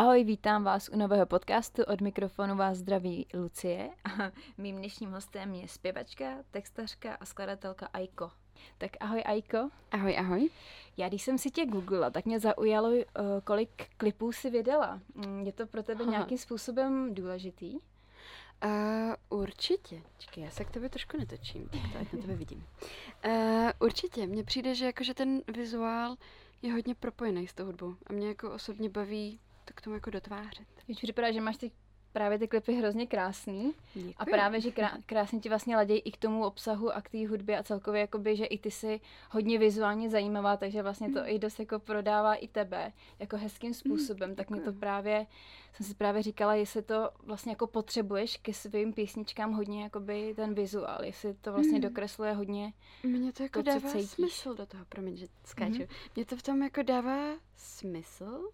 Ahoj, vítám vás u nového podcastu, od mikrofonu vás zdraví Lucie a mým dnešním hostem je zpěvačka, textařka a skladatelka Aiko. Tak ahoj Aiko. Ahoj, ahoj. Já když jsem si tě googlila, tak mě zaujalo, kolik klipů jsi vydala. Je to pro tebe nějakým způsobem důležitý? Určitě. Čekaj, já se k tebe trošku netočím, tak to ať na tebe vidím. Určitě, mně přijde, že, jako, že ten vizuál je hodně propojený s tou hudbou a mě jako osobně baví to k tomu jako dotvářet. Víš, připadá, že máš právě ty klipy hrozně krásný. Děkuji. A právě, že krásně ti vlastně ladějí i k tomu obsahu a k té hudbě a celkově, jakoby, že i ty jsi hodně vizuálně zajímavá, takže vlastně to i dost jako prodává i tebe jako hezkým způsobem. Tak mě to právě, jsem si právě říkala, jestli to vlastně jako potřebuješ ke svým písničkám hodně jakoby ten vizuál, jestli to vlastně dokresluje hodně. Mně to jako to, dává smysl do toho, promiň, že skáču. Mně to v tom jako dává smysl.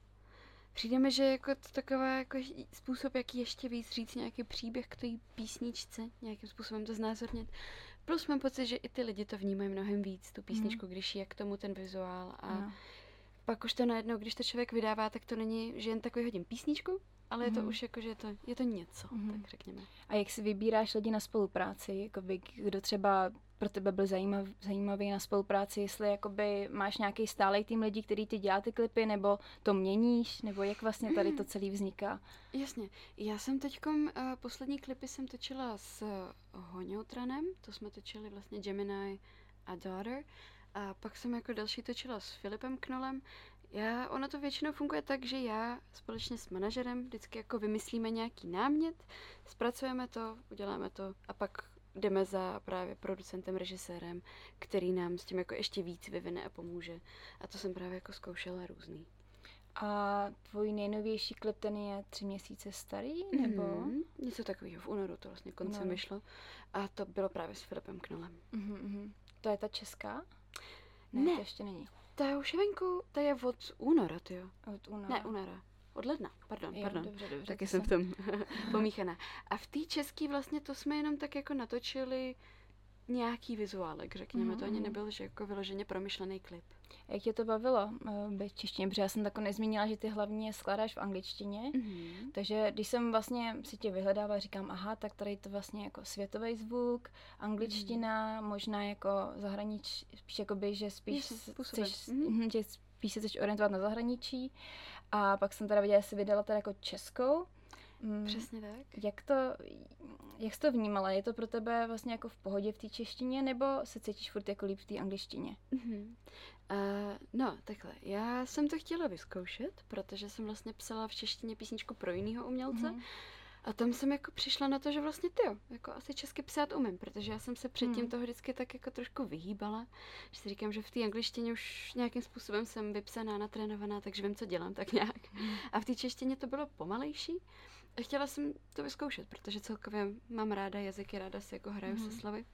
Přijde mi, že jako to taková jako způsob, jak ještě víc říct nějaký příběh k té písničce, nějakým způsobem to znázornit. Plus mám pocit, že i ty lidi to vnímají mnohem víc, tu písničku, když je k tomu ten vizuál. A pak už to najednou, když to člověk vydává, tak to není, že jen takový hodím písničku, ale je to už jako, že je to něco, tak řekněme. A jak si vybíráš lidi na spolupráci? Jakoby, kdo třeba pro tebe byl zajímavý na spolupráci, jestli jakoby máš nějaký stálej tým lidí, který ti dělá ty klipy, nebo to měníš, nebo jak vlastně tady to celý vzniká? Jasně. Já jsem teďkom, poslední klipy jsem točila s Honjoutranem, to jsme točili vlastně Gemini and Daughter, a pak jsem jako další točila s Filipem Knolem. Ono to většinou funguje tak, že já společně s manažerem vždycky jako vymyslíme nějaký námět, zpracujeme to, uděláme to a pak jdeme za právě producentem, režisérem, který nám s tím jako ještě víc vyvine a pomůže. A to jsem právě jako zkoušela různý. A tvůj nejnovější klip, ten je 3 měsíce starý, nebo? Něco takového, v únoru to vlastně koncem vyšlo. A to bylo právě s Filipem Knolem. To je ta česká? Ne. To ještě není. Ta už je venku, ta je od února, tyjo. Od února. Ne, února. Od ledna, pardon. Dobře, taky jsem v tom pomíchaná. A v té české vlastně to jsme jenom tak jako natočili nějaký vizuálek, řekněme. To ani nebyl, že jako vyloženě promyšlený klip. Jak tě to bavilo v češtině? Protože já jsem tak nezmínila, že ty hlavně skládáš v angličtině. Takže když jsem vlastně si tě vyhledávala, říkám, aha, tak tady to vlastně jako světový zvuk, angličtina, možná jako zahraničí, že spíš se chceš orientovat na zahraničí. A pak jsem teda viděla, že jsi vydala teda jako českou. Přesně tak. Jak jsi to vnímala? Je to pro tebe vlastně jako v pohodě v té češtině, nebo se cítíš furt jako líp v té angličtině? No, takhle. Já jsem to chtěla vyzkoušet, protože jsem vlastně psala v češtině písničku pro jinýho umělce. A tam jsem jako přišla na to, že vlastně jako asi česky psát umím, protože já jsem se předtím toho vždycky tak jako trošku vyhýbala, že si říkám, že v té angličtině už nějakým způsobem jsem vypsaná, natrénovaná, takže vím, co dělám tak nějak. A v té češtině to bylo pomalejší. A chtěla jsem to vyzkoušet, protože celkově mám ráda jazyky, ráda si jako hraju se slovy.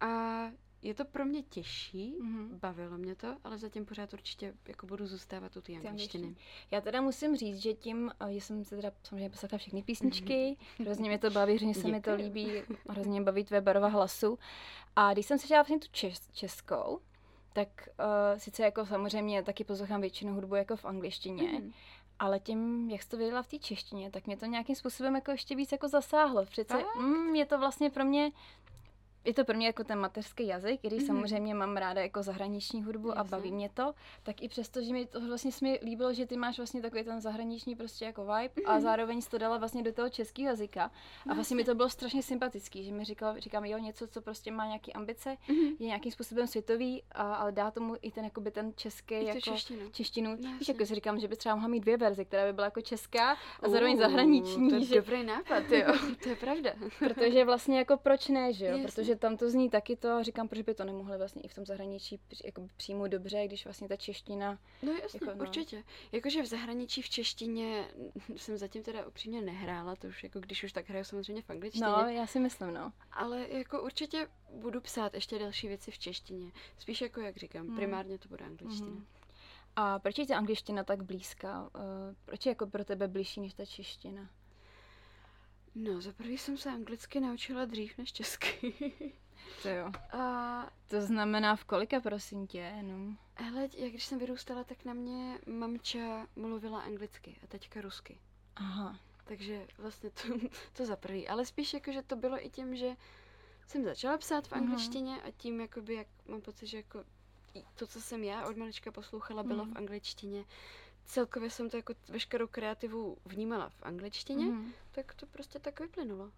A je to pro mě těžší, bavilo mě to, ale zatím pořád určitě jako budu zůstávat u té angličtiny. Já teda musím říct, že tím, že jsem se teda samozřejmě poslala všechny písničky, hrozně mě to baví, hrozně se mi to líbí, hrozně mě baví tvé barva hlasu. A když jsem se dělala vlastně tu českou, tak sice jako samozřejmě taky poslouchám většinu hudbu jako v angličtině, ale tím, jak jsi to vydala v té češtině, tak mě to nějakým způsobem jako ještě víc jako zasáhlo. Přece je to vlastně pro mě, je to pro mě jako ten mateřský jazyk, i když samozřejmě mám ráda jako zahraniční hudbu a baví mě to, tak i přesto, že mi to vlastně se mi líbilo, že ty máš vlastně takový ten zahraniční prostě jako vibe a zároveň jsi to dala vlastně do toho českého jazyka a vlastně mi to bylo strašně sympatický, že mi říkám, jo, něco, co prostě má nějaký ambice, je nějakým způsobem světový, ale dá tomu i ten jakoby ten český jako češtinu. Víš, jako si říkám, že by třeba mohla mít 2 verze, která by byla jako česká a zároveň zahraniční. To je dobrý nápad, jo. To je pravda. Protože vlastně jako proč ne, že jo? Protože tam to zní taky to, říkám, proč by to nemohli vlastně i v tom zahraničí jako přijmout dobře, když vlastně ta čeština... No jasně, jako, určitě. Jakože v zahraničí v češtině jsem zatím teda upřímně nehrála, to už jako když už tak hraju samozřejmě v angličtině. No, já si myslím, no. Ale jako určitě budu psát ještě další věci v češtině. Spíš jako, jak říkám, primárně to bude angličtina. A proč je ta angličtina tak blízká? Proč je jako pro tebe blížší než ta čeština? No, za prvý jsem se anglicky naučila dřív než česky. To jo. A... To znamená v kolika, prosím tě, jenom? Hele, jak když jsem vyrůstala, tak na mě mamča mluvila anglicky a teďka rusky. Aha. Takže vlastně to za prvý. Ale spíš jako, že to bylo i tím, že jsem začala psát v angličtině a tím, jakoby, jak mám pocit, že jako to, co jsem já od malička poslouchala, bylo v angličtině. Celkově jsem to jako veškerou kreativu vnímala v angličtině, tak to prostě tak vyplynulo.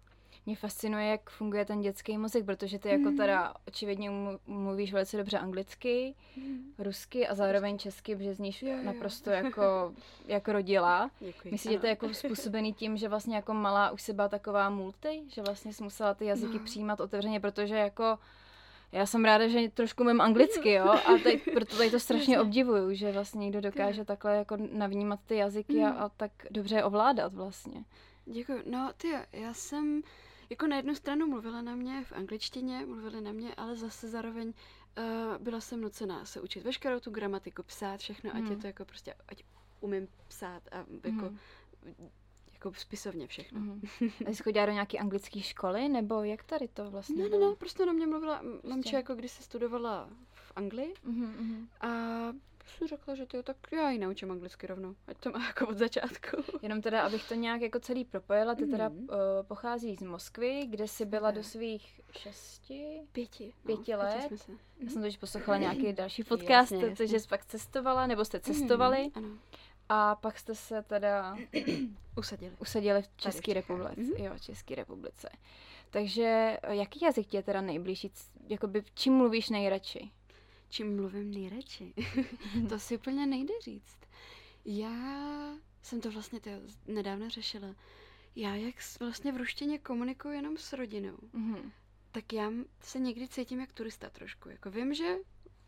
Mě fascinuje, jak funguje ten dětský mozek, protože ty jako teda očividně mluvíš velice dobře anglicky, rusky a zároveň česky, protože zníš naprosto jako jak rodila. Děkuji. Myslíte, že to je jako způsobený tím, že vlastně jako malá už se byla taková multi, že vlastně jsi musela ty jazyky přijímat otevřeně, protože jako já jsem ráda, že trošku mím anglicky, jo, a teď, proto tady to strašně obdivuju, že vlastně někdo dokáže takhle jako navnímat ty jazyky a tak dobře je ovládat vlastně. Děkuji. No tyjo, já jsem jako na jednu stranu mluvila na mě v angličtině, mluvili na mě, ale zase zároveň byla jsem nucená se učit veškerou tu gramatiku, psát všechno, ať je to jako prostě, ať umím psát a jako spisovně všechno. A jsi chodila do nějaké anglické školy, nebo jak tady to vlastně bylo? No, prostě na mě mluvila mamče, jako když se studovala v Anglii a jsem řekla, že tak já ji naučím anglicky rovnou, ať to má jako od začátku. Jenom teda, abych to nějak jako celý propojila, ty teda pochází z Moskvy, kde jsi byla do svých 5 let. Já jsem totiž poslouchala nějaký další podcast, takže jsi pak cestovala, nebo jste cestovali. Ano. A pak jste se teda usadili v České republice. Jo, v České republice. Takže jaký jazyk ti je teda nejbližší? Jakoby čím mluvíš nejradši? Čím mluvím nejradši? To si úplně nejde říct. Já jsem to vlastně nedávno řešila. Já jak vlastně v ruštině komunikuju jenom s rodinou, tak já se někdy cítím jak turista trošku. Jako vím, že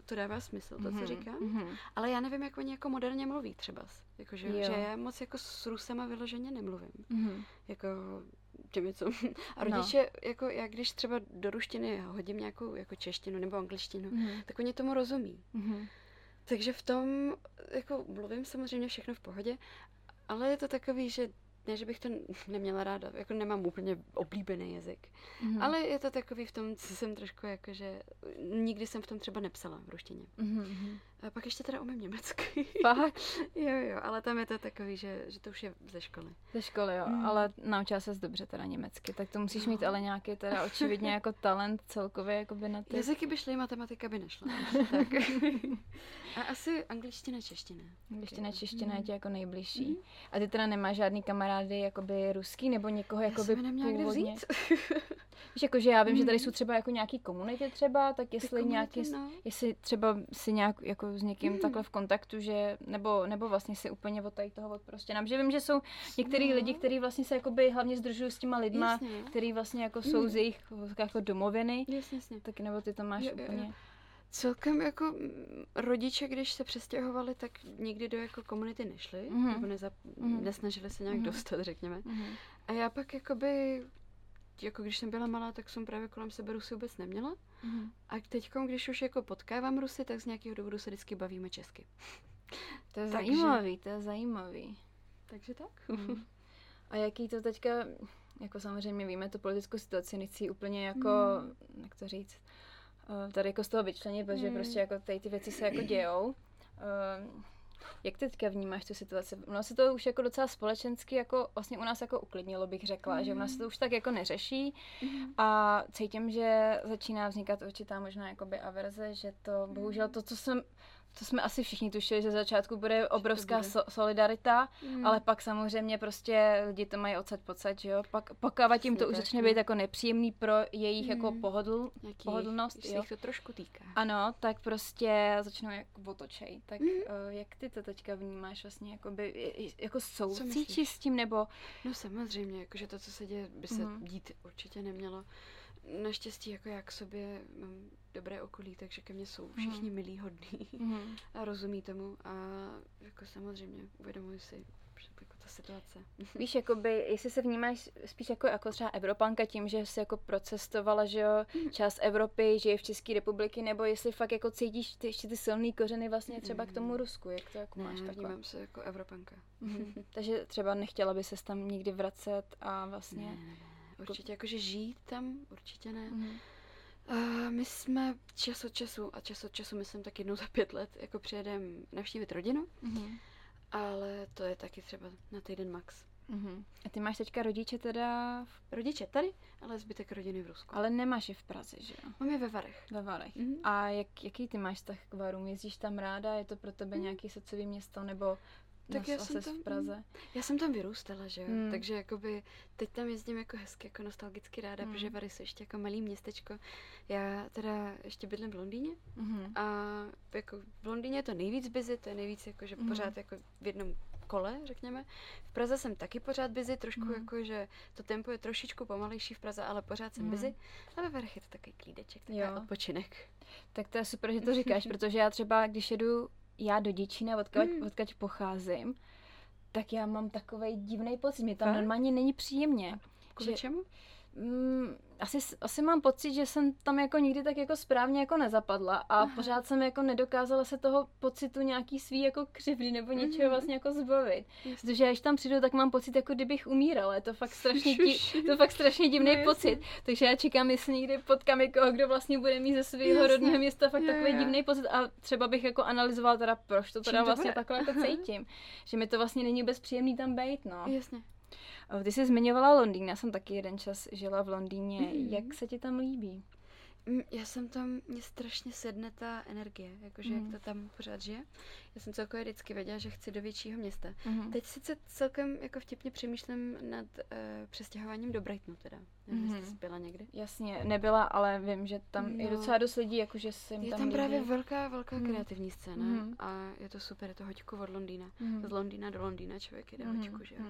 to dává smysl, to, co říkám, ale já nevím, jak oni jako moderně mluví třeba. Jakože, že já moc jako s Rusama vyloženě nemluvím. Jako těmi, co... A rodiče, jako já když třeba do ruštiny hodím nějakou jako češtinu nebo angličtinu, tak oni tomu rozumí. Takže v tom jako mluvím samozřejmě všechno v pohodě, ale je to takový, že ne, že bych to neměla ráda, jako nemám úplně oblíbený jazyk. Ale je to takový v tom, co jsem trošku jakože, nikdy jsem v tom třeba nepsala v ruštině. A pak ještě teda umím německy. Fakt? jo, ale tam je to takový, že to už je ze školy. Ze školy, jo, ale naučila ses dobře teda německy, tak to musíš mít ale nějaký teda očividně jako talent celkově jakoby na ty... Jazyky by šly, matematika by nešla. Tak. A asi angličtina, čeština. Angličtina, čeština je ti jako nejbližší. A ty teda nemáš žádný kamarády jakoby ruský nebo někoho jakoby původně? Víš, jakože já vím, že tady jsou třeba jako nějaký komunity třeba, tak jestli nějaký, jestli třeba si nějak jako s někým takhle v kontaktu, že nebo vlastně si úplně od tady toho prostě nám, že vím, že jsou některý lidi, kteří vlastně se jakoby hlavně združují s těma lidma, kteří vlastně jako jsou z jejich jako domoviny, tak nebo ty to máš úplně... Jo. Celkem jako rodiče, když se přestěhovali, tak nikdy do jako komunity nešli, nebo nesnažili se nějak dostat, řekněme. A já pak jakoby... Jako když jsem byla malá, tak jsem právě kolem sebe Rusy vůbec neměla. A teď, když už jako potkávám Rusy, tak z nějakého důvodu se vždycky bavíme česky. To je zajímavý, to je zajímavý. Takže tak. A jaký to teďka, jako samozřejmě víme tu politickou situaci, nechci úplně jako, jak to říct, tady jako z toho vyčlenit, protože prostě jako tady ty věci se jako dějou. Jak teďka vnímáš tu situaci? Ono se to už jako docela společensky jako vlastně u nás jako uklidnilo, bych řekla, že u nás se to už tak jako neřeší a cítím, že začíná vznikat určitá možná jakoby averze, že to bohužel to jsme asi všichni tušili, že ze začátku bude obrovská solidarita, ale pak samozřejmě prostě lidi to mají odsaď pocať, že jo? Pokud jim to už začne být jako nepříjemný pro jejich jako pohodlnost. Když se jich to trošku týká. Ano, tak prostě začnou jako otočej. Tak jak ty to teďka vnímáš vlastně, jakoby, jako soucítíš s tím, nebo... No samozřejmě, jakože to, co se děje, by se dít určitě nemělo. Naštěstí jako já k sobě mám dobré okolí, takže ke mně jsou všichni milí, hodní a rozumí tomu a jako samozřejmě uvědomuji si jako ta situace. Víš, jakoby, jestli se vnímáš spíš jako třeba Evropanka tím, že jsi jako procestovala, že jo, část Evropy, že je v České republiky, nebo jestli fakt jako cítíš ty, ještě ty silný kořeny vlastně třeba k tomu Rusku, jak to jako máš takhle? Vnímám se jako Evropanka. Takže třeba nechtěla by ses tam nikdy vracet a vlastně... Určitě jakože žít tam, určitě ne. My jsme čas od času, myslím tak 1 za 5 let, jako přijedeme navštívit rodinu, ale to je taky třeba na týden max. A ty máš teďka rodiče teda... Rodiče tady, ale zbytek rodiny v Rusku. Ale nemáš je v Praze, že jo? Mám je ve Varech. Ve Varech. A jaký ty máš vztah k Varům? Jezdíš tam ráda? Je to pro tebe nějaký srdcový město nebo... Tak já jsem, tam, v Praze. Já jsem tam vyrůstala, že jo, takže jakoby teď tam jezdím jako hezky, jako nostalgicky ráda, protože Vary jsou ještě jako malý městečko. Já teda ještě bydlím v Londýně a jako v Londýně je to nejvíc busy, to je nejvíc jako, že pořád jako v jednom kole, řekněme. V Praze jsem taky pořád busy, trošku jako, že to tempo je trošičku pomalejší v Praze, ale pořád jsem busy. A ve Varech je to takový klídeček, takový odpočinek. Tak to je super, že to říkáš, protože já třeba, když jedu já do Děčína, odkud pocházím, tak já mám takovej divnej pocit, mě tam normálně není příjemně. Kvůli čemu? Asi mám pocit, že jsem tam jako nikdy tak jako správně jako nezapadla a pořád jsem jako nedokázala se toho pocitu nějaký svý jako křivdy nebo něčeho vlastně jako zbavit. Protože já když tam přijdu, tak mám pocit, jako kdybych umírala. Je to fakt strašně, strašně divný pocit. Takže já čekám, jestli někdy potkám někoho, kdo vlastně bude mít ze svého rodného města fakt takový divný pocit a třeba bych jako analyzovala teda, proč to teda vlastně takhle jako cítím. Že mi to vlastně není vůbec příjemný tam být, no. Jasně. Ty jsi zmiňovala Londýn, já jsem taky jeden čas žila v Londýně. Jak se ti tam líbí? Já jsem tam, mě strašně sedne ta energie, jakože jak to tam pořád žije. Já jsem celkově vždycky věděla, že chci do většího města. Teď sice celkem jako vtipně přemýšlím nad přestěhováním do Brightonu teda. Nevím, jestli jsi byla někdy. Jasně, nebyla, ale vím, že tam je docela dost lidí, jakože se jim tam líbí. Je tam právě velká kreativní scéna a je to super, je to hoďku od Londýna. Z Londýna do Londýna člověk jde hoďku, že jo.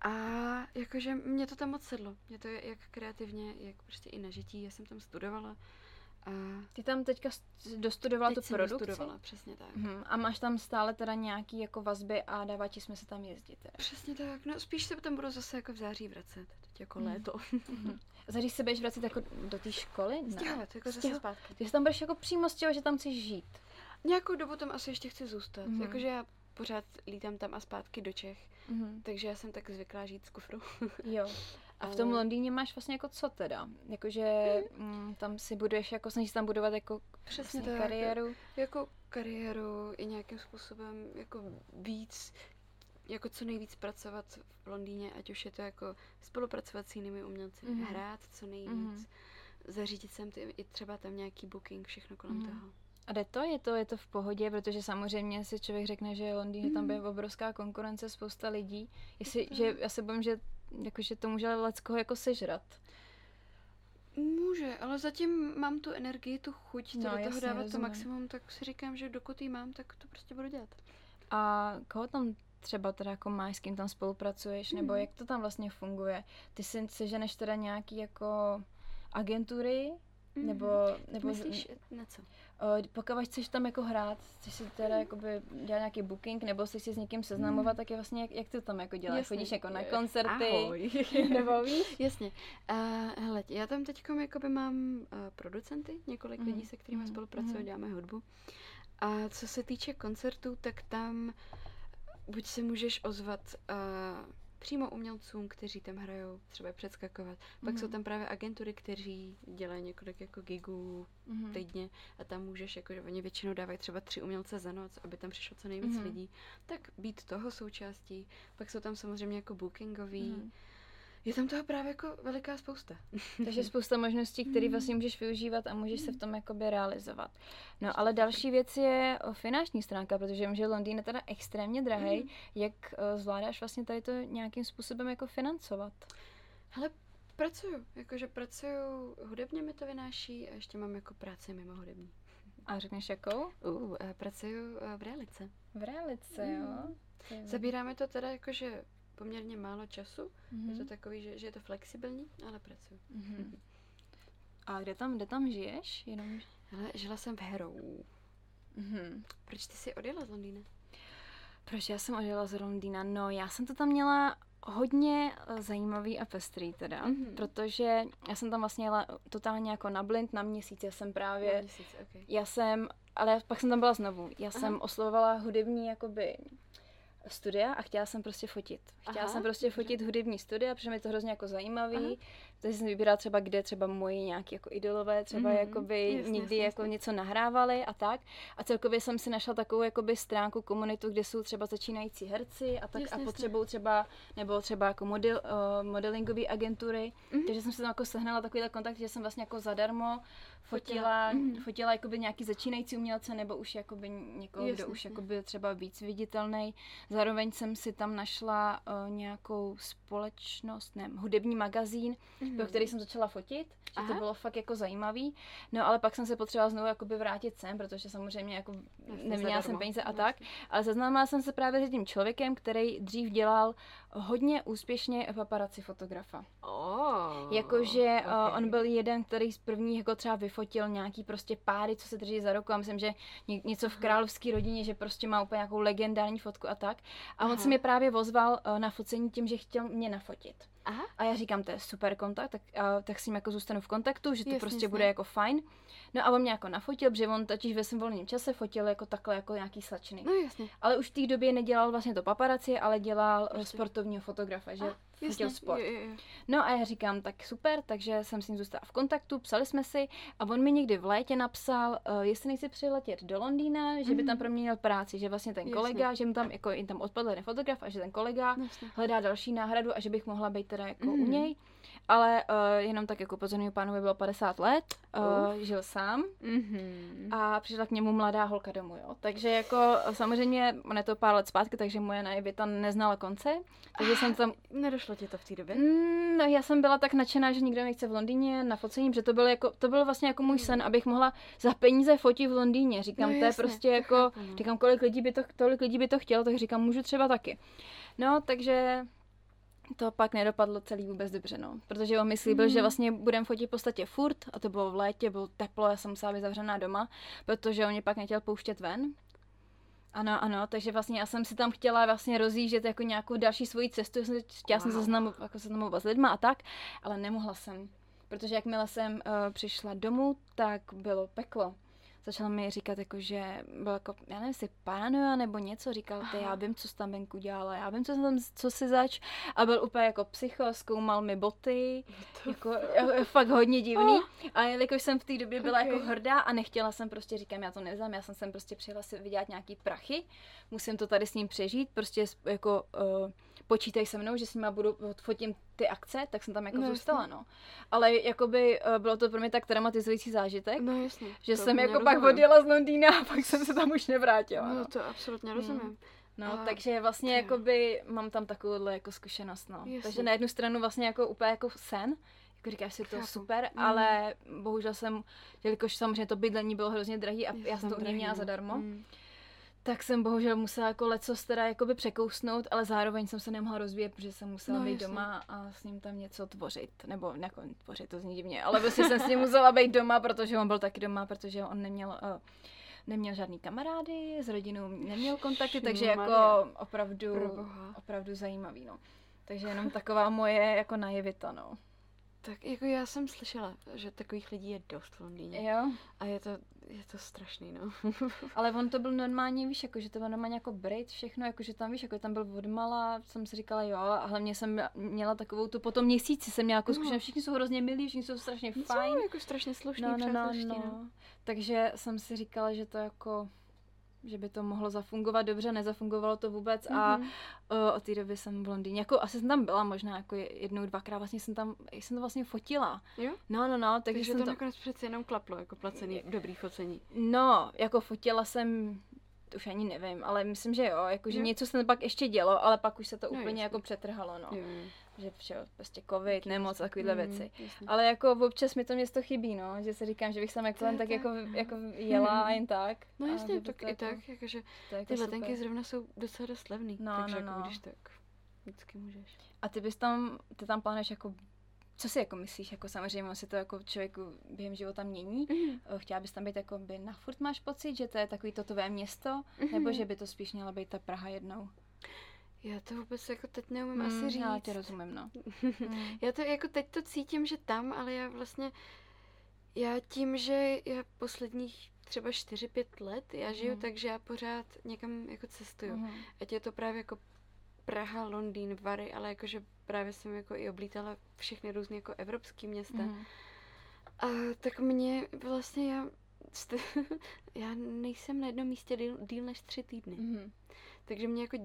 A jakože mě to tam moc sedlo. Mě to jak kreativně, jak prostě i na žití. Já jsem tam studovala. A ty tam teďka dostudovala tu produkci? Teď dostudovala, přesně tak. A máš tam stále teda nějaký jako vazby a dává ti jsme se tam jezdit teda? Přesně tak. No spíš se tam budu zase jako v září vracet. Teď jako léto. Září se budeš vracet jako do té školy? Stěhovat, jako zase zpátky. Ty se tam budeš jako přímo stěhovat, že tam chceš žít? Nějakou dobu tam asi ještě chci zůstat. Jakože já pořád lítám tam a zpátky do Čech. Takže já jsem tak zvyklá žít z kufru. Jo. A v tom Londýně máš vlastně jako co teda? Jakože tam si buduješ, jako snažíš tam budovat jako přesně vlastně tak, kariéru? Jako kariéru i nějakým způsobem jako víc, jako co nejvíc pracovat v Londýně, ať už je to jako spolupracovat s jinými umělci, hrát co nejvíc, zařídit sem ty, i třeba tam nějaký booking, všechno kolem toho. A jde to? Je to v pohodě, protože samozřejmě si člověk řekne, že Londýn je tam je obrovská konkurence, spousta lidí. Že já se bojím, že, jako, že to může leckoho jako sežrat. Může, ale zatím mám tu energii, tu chuť to do toho dávat to maximum, tak si říkám, že dokud ji mám, tak to prostě budu dělat. A koho tam třeba teda jako máš, s kým tam spolupracuješ, nebo jak to tam vlastně funguje? Ty si seženeš teda nějaký jako agentury? Nebo myslíš na co? Pokud chceš tam jako hrát, chceš si teda jakoby dělat nějaký booking, nebo chceš si s někým seznamovat, tak je vlastně, jak to tam jako děláš? Chodíš jako na koncerty? Ahoj. Nebo víš? Jasně. Hele, já tam teď jakoby mám producenty, několik lidí, se kterými spolupracuju, děláme hudbu. A co se týče koncertů, tak tam buď se můžeš ozvat přímo umělcům, kteří tam hrajou, třeba předskakovat. Pak jsou tam právě agentury, kteří dělají několik jako gigů týdně a tam můžeš, jakože oni většinou dávají třeba 3 umělce za noc, aby tam přišlo co nejvíc lidí. Tak být toho součástí. Pak jsou tam samozřejmě jako bookingoví. Je tam toho právě jako veliká spousta. Takže spousta možností, které vlastně můžeš využívat a můžeš se v tom jakoby realizovat. No ale další věc je finanční stránka, protože vím, že Londýn je teda extrémně drahý. Jak zvládáš vlastně tady to nějakým způsobem jako financovat? Hele, pracuju, hudebně mi to vynáší a ještě mám jako práci mimo hudební. A řekneš jakou? Pracuju v realice. V realice, jo. Zabíráme to teda jakože poměrně málo času, je to takový, že je to flexibilní, ale pracuji. A kde tam žiješ? Jenom... Hele, žila jsem v Harrow. Proč ty jsi odjela z Londýna? Proč já jsem odjela z Londýna? No, já jsem to tam měla hodně zajímavý a pestrý teda, protože já jsem tam vlastně jela totálně jako na blind, na měsíc, já jsem právě, okay. Ale pak jsem tam byla znovu, jsem oslovovala hudební jakoby studia a chtěla jsem prostě fotit. Chtěla jsem fotit hudební studia, protože mi to hrozně jako zajímavý. Takže jsem vybírala třeba, kde třeba moji nějaký jako idolové třeba jakoby někdy jako něco nahrávali a tak. A celkově jsem si našla takovou jakoby stránku komunitu, kde jsou třeba začínající herci a tak a potřebou třeba, nebo třeba jako modelingové agentury. Takže jsem si tam jako sehnala takovýhle kontakt, že jsem vlastně jako zadarmo fotila jakoby nějaký začínající umělce nebo už jakoby někoho, kdo už jakoby třeba víc viditelný. Zároveň jsem si tam našla nějakou společnost, hudební magazín, pro který jsem začala fotit, že to bylo fakt jako zajímavý. No ale pak jsem se potřebovala znovu jakoby vrátit sem, protože samozřejmě jako neměla jsem peníze a tak. Ale seznámila jsem se právě s tím člověkem, který dřív dělal hodně úspěšně paparazzi fotografa. Jakože on byl jeden, který z prvních jako třeba vyfotil nějaký prostě páry, co se drží za ruku a myslím, že něco v královské rodině, že prostě má úplně nějakou legendární fotku a tak. A on se mě právě ozval na focení tím, že chtěl mě nafotit. A já říkám, to je super kontakt, tak s ním jako zůstanu v kontaktu, že to bude jako fajn. No a on mě jako nafotil, protože on totiž ve svém volném čase fotil jako takhle jako nějaký slačiny. Ale už v té době nedělal vlastně to paparazzi, ale dělal sportovního fotografa, že fotil sport. No a já říkám, tak super, takže jsem s ním zůstala v kontaktu, psali jsme si a on mi někdy v létě napsal, jestli nechci přiletět do Londýna, že by tam proměnil práci, že vlastně ten kolega, že mu tam jako jim tam odpadl jeden fotograf a že ten kolega hledá další náhradu a že bych mohla být teda jako u něj, ale jenom tak jako pozornýho pánovi bylo 50 let, žil sám a přišla k němu mladá holka domů, jo. Takže jako samozřejmě, on je to pár let zpátky, takže moje naivita neznala konce, takže jsem tam... Nedošlo ti to v té době? No já jsem byla tak nadšená, že nikdo nechce v Londýně na focení, protože to byl vlastně jako můj sen, abych mohla za peníze fotit v Londýně, říkám, to je prostě jako, říkám, kolik lidí by to chtělo, tak říkám, můžu třeba taky. No, takže... To pak nedopadlo celý vůbec dobře, no. Protože on mi slíbil, že vlastně budem fotit v podstatě furt, a to bylo v létě, bylo teplo, já jsem musela být zavřená doma, protože on mě pak nechtěl pouštět ven. Ano, takže vlastně já jsem si tam chtěla vlastně rozjíždět jako nějakou další svoji cestu, chtěla jsem se znamovat s lidma a tak, ale nemohla jsem. Protože jakmile jsem přišla domů, tak bylo peklo. Začal mi říkat, jako, že byl jako, já nevím, jestli paranoja nebo něco, říkal, já vím, co jsi tam venku dělala, já vím, co jsi zač. A byl úplně jako psycho, zkoumal mi boty, jako, fakt hodně divný. A jelikož jsem v té době byla jako hrdá a nechtěla jsem prostě, říkám, já to neznám, já jsem sem prostě přijela si vydělat nějaký prachy, musím to tady s ním přežít, prostě jako počítaj se mnou, že s nima fotím ty akce, tak jsem tam jako zůstala, no. Ale jakoby bylo to pro mě tak traumatizující zážitek, že jsem jako pak odjela z Londýna a pak jsem se tam už nevrátila. No to absolutně rozumím. No, takže vlastně jakoby mám tam takovouhle jako zkušenost, no. Jasně. Takže na jednu stranu vlastně jako úplně jako sen, jako říkáš si to super, ale bohužel jsem, jelikož samozřejmě to bydlení bylo hrozně drahý a já jsem to neměla zadarmo, tak jsem bohužel musela jako lecos teda jakoby překousnout, ale zároveň jsem se nemohla rozvíjet, protože jsem musela být doma a s ním tam něco tvořit, nebo jako tvořit, to zní divně, ale vlastně jsem s ním musela být doma, protože on byl taky doma, protože on neměl žádný kamarády, s rodinou neměl kontakty, takže jako opravdu zajímavý, no. Takže jenom taková moje jako naivita, no. Tak jako já jsem slyšela, že takových lidí je dost v Londýně. Jo. A je to strašný, no. Ale on to byl normálně, víš, jako, že to byl normálně jako Brit, všechno, jako, že tam, víš, jako tam byl odmala, jsem si říkala, jo, a hlavně jsem měla takovou tu, po tom měsíci jsem měla jako zkušenost, všichni jsou hrozně milí, všichni jsou strašně fajn. Jsou jako strašně slušný, no. Takže jsem si říkala, že to jako... že by to mohlo zafungovat dobře, nezafungovalo to vůbec a od té doby jsem v Londýně, jako asi jsem tam byla možná jako jednou, dvakrát, vlastně jsem to vlastně fotila. Jo? No, takže to nakonec přece jenom klaplo, jako placený, dobrý focení. No, jako fotila jsem, už ani nevím, ale myslím, že jo, jakože něco se pak ještě dělo, ale pak už se to úplně jako přetrhalo, no. Jo. Že všeho, prostě covid, nemoc a takovýhle věci. Ale jako občas mi to město chybí, no, že si říkám, že bych sama kolem tak jako jela a jen tak. No jasně, tak i tak, jakože ty letenky zrovna jsou docela dost levný, takže jako když tak vždycky můžeš. A ty tam plánuješ jako Co si jako myslíš? Jako samozřejmě se to jako člověku během života mění. Chtěla bys tam být jako by na furt, máš pocit, že to je takový to tvé město, nebo že by to spíš měla být ta Praha jednou? Já to vůbec jako teď neumím asi říct. Já tě rozumím, no. Já to jako teď to cítím, že tam, ale já vlastně, já tím, že já posledních třeba 4-5 let, já žiju tak, že já pořád někam jako cestuju. Ať je to právě jako Praha, Londýn, Vary, ale jakože právě jsem jako i oblítala všechny různé jako evropské města. A tak mě vlastně já nejsem na jednom místě díl než 3 týdny. Takže mě jako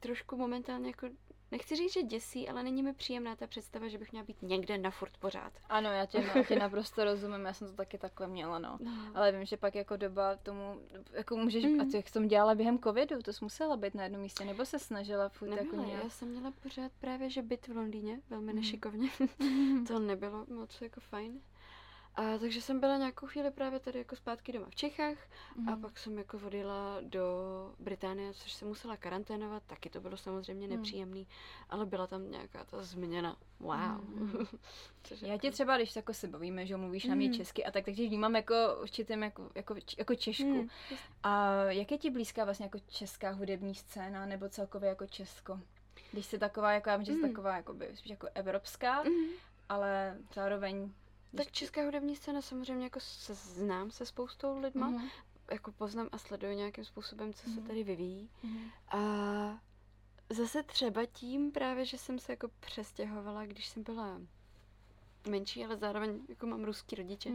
trošku momentálně jako, nechci říct, že děsí, ale není mi příjemná ta představa, že bych měla být někde na furt pořád. Ano, já tě naprosto rozumím, já jsem to taky takhle měla, no. Ale vím, že pak jako doba tomu, jako můžeš, a to jak jsem dělala během covidu, to jsi musela být na jednom místě, nebo se snažila furt jako nějak? Já jsem měla pořád právě, že byt v Londýně, velmi nešikovně, to nebylo moc jako fajn. A takže jsem byla nějakou chvíli právě tady jako zpátky doma v Čechách a pak jsem jako odjela do Británie, což jsem musela karanténovat, taky to bylo samozřejmě nepříjemný, ale byla tam nějaká ta změna. Wow. Já jako... tě třeba, když jako se bavíme, že mluvíš na mě česky a tak tě vnímám jako určitým jako Češku. A jak je ti blízká vlastně jako česká hudební scéna nebo celkově jako Česko? Když jsi taková, jako já vím, že jsi taková jakoby, spíš jako evropská, ale zároveň... Tak česká hudební scéna samozřejmě jako se znám se spoustou lidma, jako poznám a sleduju nějakým způsobem, co se tady vyvíjí. A zase třeba tím právě, že jsem se jako přestěhovala, když jsem byla menší, ale zároveň jako mám ruský rodiče,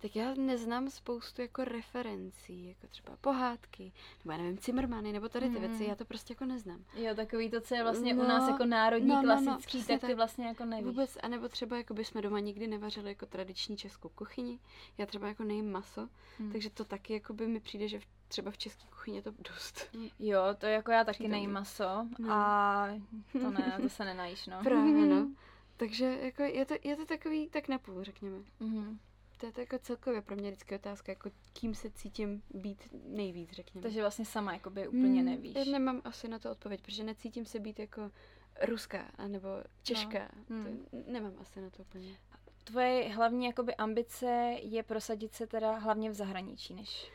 tak já neznám spoustu jako referencí, jako třeba pohádky, nebo já nevím, Cimrmany, nebo tady ty věci, já to prostě jako neznám. Jo, takový to, co je vlastně u nás jako národní, klasický, no, tak ty vlastně jako nevíš. Vůbec, anebo třeba jako bychom doma nikdy nevařili jako tradiční českou kuchyni, já třeba jako nejím maso, takže to taky jako by mi přijde, že třeba v české kuchyni to dost. Jo, to jako já taky nejím maso a to ne, to se nenajíš, no. Právě, no. Takže jako je to takový tak napůl, řekněme. To je to jako celkově pro mě vždycky otázka, jako kým se cítím být nejvíc, řekněme. Takže vlastně sama jakoby úplně nevíš. Já nemám asi na to odpověď, protože necítím se být jako ruská nebo Češka. No. To nemám asi na to úplně. Tvoje hlavní jakoby ambice je prosadit se teda hlavně v zahraničí, než...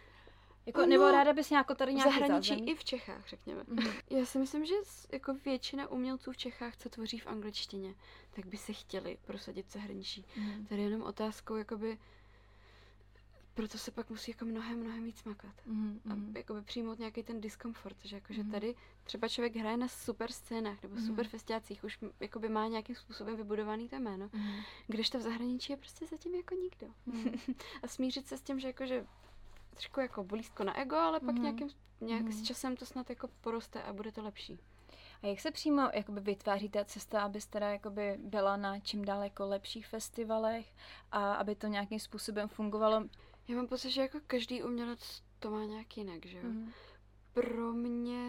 Jako, no, nebo ráda bys nějako tady nějaký zahraničí zázemí? I v Čechách, řekněme. Já si myslím, že jako většina umělců v Čechách, co tvoří v angličtině, tak by se chtěli prosadit zahraničí. Tady jenom otázkou, jakoby, proto se pak musí jako mnohem víc makat. A jakoby přijmout nějaký ten diskomfort, že jakože tady třeba člověk hraje na super scénách nebo super festiácích, už jakoby má nějakým způsobem vybudovaný to jméno, kdežto v zahraničí je prostě zatím jako nikdo. A smířit se s tím, že jakože trošku jako bolístko na ego, ale pak nějak s časem to snad jako poroste a bude to lepší. A jak se přímo jakoby vytváří ta cesta, abys teda jakoby byla na čím dál jako lepších festivalech a aby to nějakým způsobem fungovalo? Já mám pocit, že jako každý umělec to má nějak jinak, že jo? Pro mě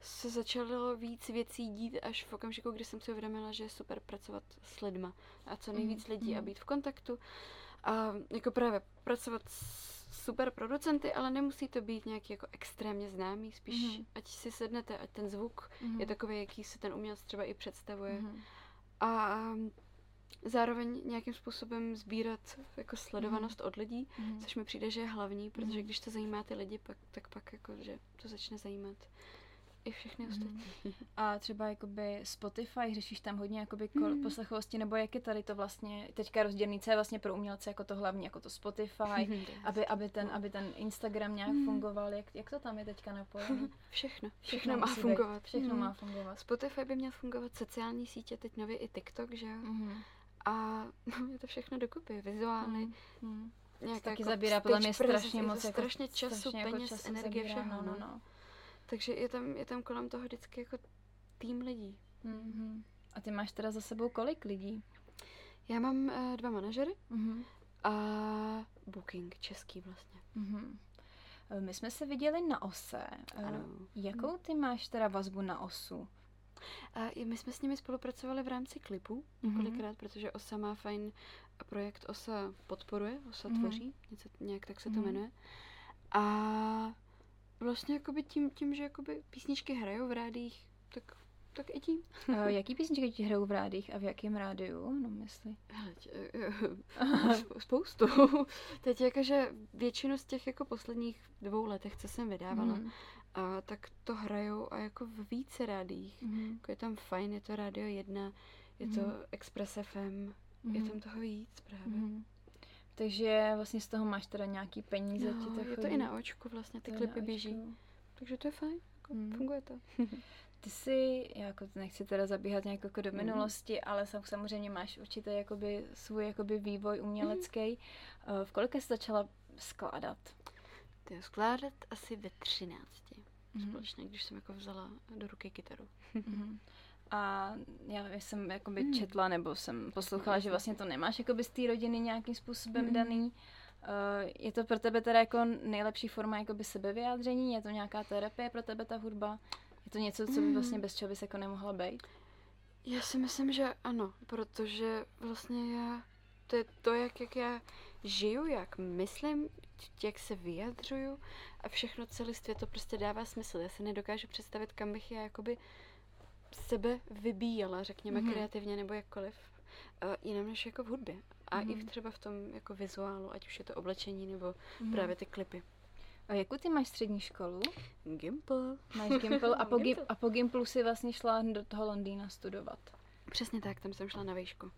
se začalo víc věcí dít až v okamžiku, kdy jsem si uvědomila, že je super pracovat s lidma a co nejvíc lidí a být v kontaktu a jako právě pracovat s super producenty, ale nemusí to být nějaký jako extrémně známý, spíš ať si sednete, ať ten zvuk je takový, jaký se ten umělec třeba i představuje. A zároveň nějakým způsobem sbírat jako sledovanost od lidí, což mi přijde, že je hlavní, protože když to zajímá ty lidi, pak jako, že to začne zajímat i všechny ostatní. A třeba jakoby Spotify, řešíš tam hodně jakoby poslechovosti, nebo jak je tady to vlastně teďka rozdělný, co je vlastně pro umělce jako to hlavní, jako to Spotify, aby ten Instagram nějak fungoval, jak to tam je teďka napojené? Všechno má fungovat. Všechno má fungovat. Spotify by měl fungovat, sociální sítě, teď nově i TikTok, že jo? A je to všechno dokupy, vizuály, taky jako zabírá podle mě strašně času, peněz, energie, všechno. Takže je tam kolem toho vždycky jako tým lidí. A ty máš teda za sebou kolik lidí? Já mám 2 manažery a booking český vlastně. My jsme se viděli na Ose. Ano. Jakou ty máš teda vazbu na Osu? My jsme s nimi spolupracovali v rámci klipu několikrát, protože Osa má fajn projekt, Osa podporuje, Osa tvoří, nějak tak se to jmenuje. A vlastně jakoby tím, že jakoby písničky hrajou v rádiích, tak tak i tím. Jaký písničky ti hrajou v rádích a v jakém rádiu? No, myslím. Spoustu. Teď jakože většinu z těch jako posledních 2 letech, co jsem vydávala, a tak to hrajou a jako v více rádiích. Jako je tam fajn, je to Rádio 1, je to Express FM, je tam toho víc právě. Takže vlastně z toho máš teda nějaký peníze. No, je to i na očku vlastně, ty klipy běží. Takže to je fajn, jako funguje to. Ty si, jako nechci teda zabíhat nějak jako do minulosti, ale samozřejmě máš určitě jakoby svůj jakoby vývoj umělecký. V kolika jsi začala skládat? Skládat asi ve 13 společně, když jsem jako vzala do ruky kytaru. A já jsem jakoby četla, nebo jsem poslouchala, že vlastně to nemáš jakoby z té rodiny nějakým způsobem daný. Je to pro tebe teda jako nejlepší forma jakoby sebevyjádření? Je to nějaká terapie pro tebe ta hudba? Je to něco, co by vlastně bez čeho bys jako nemohla být? Já si myslím, že ano, protože vlastně já, to je to, jak já žiju, jak myslím, jak se vyjadřuju a všechno celistvě to prostě dává smysl. Já si nedokážu představit, kam bych já jakoby sebe vybíjela, řekněme kreativně nebo jakkoliv, jinam než jako v hudbě. A i třeba v tom jako vizuálu, ať už je to oblečení nebo právě ty klipy. A jakou ty máš střední školu? Gimple. Máš Gimple a po Gimplu si vlastně šla do toho Londýna studovat. Přesně tak, tam jsem šla na výšku.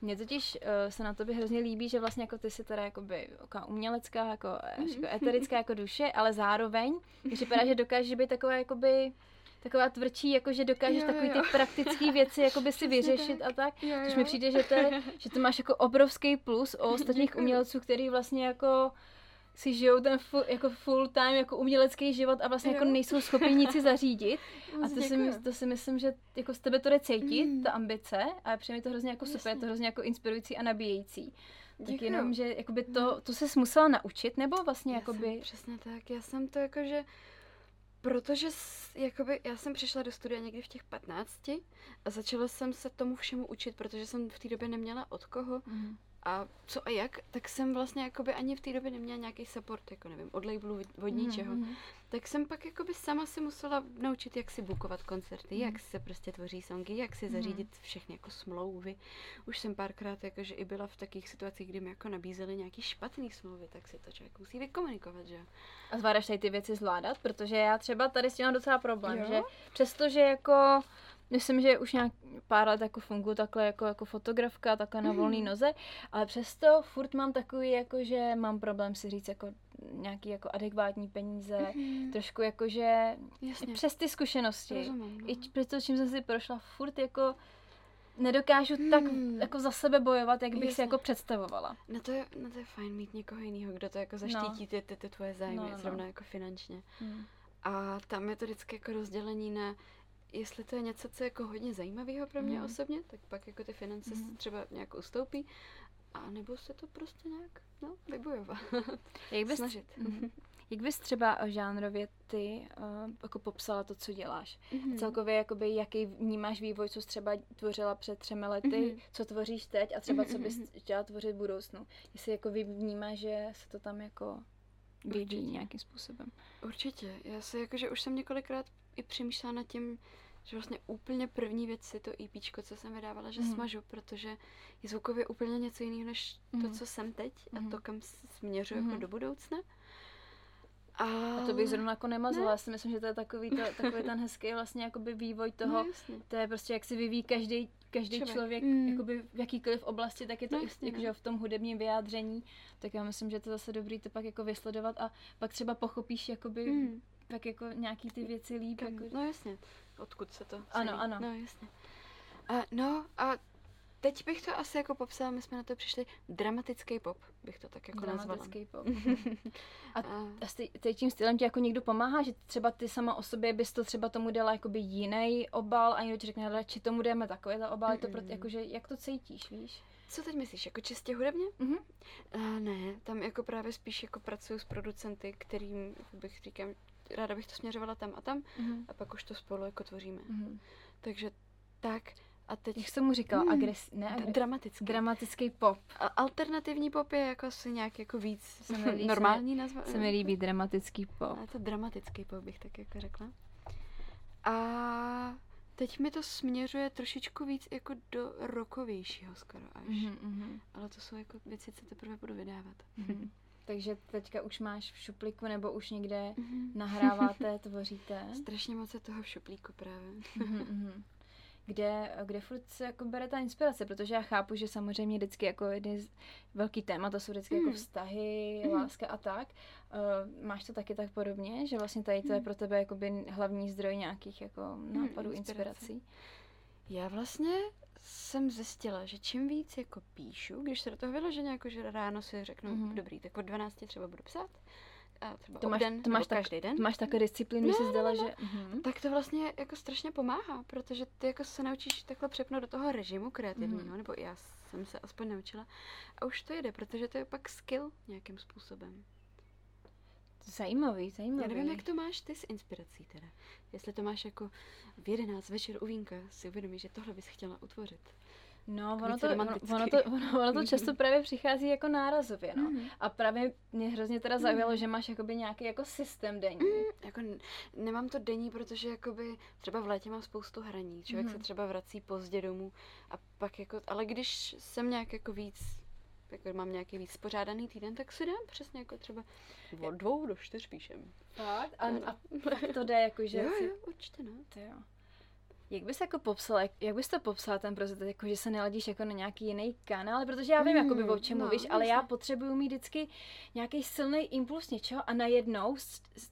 Mně totiž se na tobě hrozně líbí, že vlastně jako ty jsi teda jakoby umělecká, jako eterická jako duše, ale zároveň připadá, že dokážeš být taková jakoby taková tvrdší, jakože dokážeš takový ty praktické věci jakoby si vyřešit tak. A tak. Což mi přijde, že to máš jako obrovský plus o ostatních umělců, který vlastně jako si žijou ten full time jako umělecký život a vlastně jako nejsou schopni nic si zařídit. A to si myslím, že jako z tebe to jde cítit, ta ambice, a přijde mi to hrozně jako super, je to hrozně jako inspirující a nabíjející. Tak jenom, že jakoby to ses musela naučit, nebo vlastně jakoby... Přesně tak, já jsem to jakože... Protože jakoby, já jsem přišla do studia někdy v těch 15 a začala jsem se tomu všemu učit, protože jsem v té době neměla od koho a co a jak, tak jsem vlastně jakoby ani v té době neměla nějaký support, jako nevím, od labelu, od ničeho. Tak jsem pak jakoby sama si musela naučit, jak si bookovat koncerty, jak se prostě tvoří songy, jak si zařídit všechny jako smlouvy. Už jsem párkrát jakože i byla v takých situacích, kdy mi jako nabízeli nějaký špatný smlouvy, tak si to člověk musí vykomunikovat, že? A zvládáš tady ty věci zvládat? Protože já třeba tady s tím mám docela problém, že přestože jako... Myslím, že už nějak pár let jako funguji takhle jako fotografka, takhle na volný noze, ale přesto furt mám takový, jakože mám problém si říct jako nějaký jako adekvátní peníze, trošku jakože přes ty zkušenosti. Rozumím, no. I přesto, čím jsem si prošla, furt jako nedokážu tak jako za sebe bojovat, jak bych si jako představovala. No to je fajn mít někoho jiného, kdo to jako zaštítí ty tvoje zájmy, zrovna jako finančně. A tam je to vždycky jako rozdělení na... Jestli to je něco, co je jako hodně zajímavého pro mě osobně, tak pak jako ty finance třeba nějak ustoupí, a nebo se to prostě nějak vybojovat, snažit. Jak bys třeba žánrově ty jako popsala to, co děláš? Celkově jakoby, jaký vnímáš vývoj, co jsi třeba tvořila před 3 lety, co tvoříš teď a třeba co bys chtěla tvořit v budoucnu? Jestli jako vnímáš, že se to tam jako vědí nějakým způsobem? Určitě. Já se jakože už jsem několikrát i přemýšlela nad tím, že vlastně úplně první věc si to EPčko, co jsem vydávala, že smažu, protože je zvukově úplně něco jiného, než to, co jsem teď a to, kam směřuji jako do budoucna. A to bych zrovna jako nemazala, já si myslím, že to je takový ten hezký vlastně jakoby vývoj toho, to je prostě jak se vyvíjí každý člověk jakoby v jakýkoliv oblasti, tak je to jakože v tom hudebním vyjádření, tak já myslím, že je to zase dobrý to pak jako vysledovat a pak třeba pochopíš jakoby tak jako nějaký ty věci líp. Jako... No jasně, odkud se to celý. Ano. No jasně. A teď bych to asi jako popsala, my jsme na to přišli, dramatický pop bych to tak jako nazvala. Dramatický pop. A s tím stylem ti jako někdo pomáhá, že třeba ty sama o sobě bys to třeba tomu dala jakoby jiný obal a někdo ti řekne, radši tomu dáme takovýhle obal, to proto, jakože, jak to cítíš, víš? Co teď myslíš, jako čistě hudebně? Ne, tam jako právě spíš jako pracuju s producenty, kterým bych říkám, ráda bych to směřovala tam a tam a pak už to spolu jako tvoříme. Takže tak a teď... Jak jsem mu říkala, dramatický pop. A alternativní pop je jako asi nějak jako víc normální nazva. Se mi líbí dramatický pop. A to dramatický pop bych tak jako řekla. A Teď mi to směřuje trošičku víc jako do rockovějšího skoro až. Mm-hmm. Ale to jsou jako věci, co teprve budu vydávat. Mm-hmm. Takže teďka už máš v šuplíku nebo už někde nahráváte, tvoříte? Strašně moc je toho v šuplíku právě. Mm-hmm. Kde furt se jako bere ta inspirace, protože já chápu, že samozřejmě vždycky jako jedny velký téma, to jsou vždycky jako vztahy, láska a tak. Máš to taky tak podobně, že vlastně tady to je pro tebe jakoby hlavní zdroj nějakých jako nápadů, inspirací? Já vlastně jsem zjistila, že čím víc jako píšu, když se do toho vyloženě, jako že ráno si řeknu, dobrý, tak od 12 třeba budu psát, a třeba každý den. Máš takovou disciplínu, že jsi zdala, že... Tak to vlastně jako strašně pomáhá, protože ty jako se naučíš takhle přepnout do toho režimu kreativního, nebo já jsem se aspoň naučila. A už to jde, protože to je pak skill nějakým způsobem. Zajímavý. Já nevím, jak to máš ty s inspirací teda. Jestli to máš jako v 11 večer u vínka, si uvědomíš, že tohle bys chtěla utvořit. No, ono to často právě přichází jako nárazově, no. A právě mě hrozně teda zaujalo, že máš jakoby nějaký jako systém denní. Jako nemám to denní, protože jakoby třeba v létě mám spoustu hraní. Člověk se třeba vrací pozdě domů a pak jako, ale když jsem nějak jako víc, jako mám nějaký víc spořádaný týden, tak si dám přesně jako třeba od 2 do 4 píšem. Tak? A to jde jako, že... Jo, určitě no. To jo. Jak bys to popsala ten proces, jako, že se neladíš jako na nějaký jiný kanál, protože já vím, jakoby, o čem mluvíš, ale já potřebuju mít vždycky nějaký silný impuls něčeho a najednou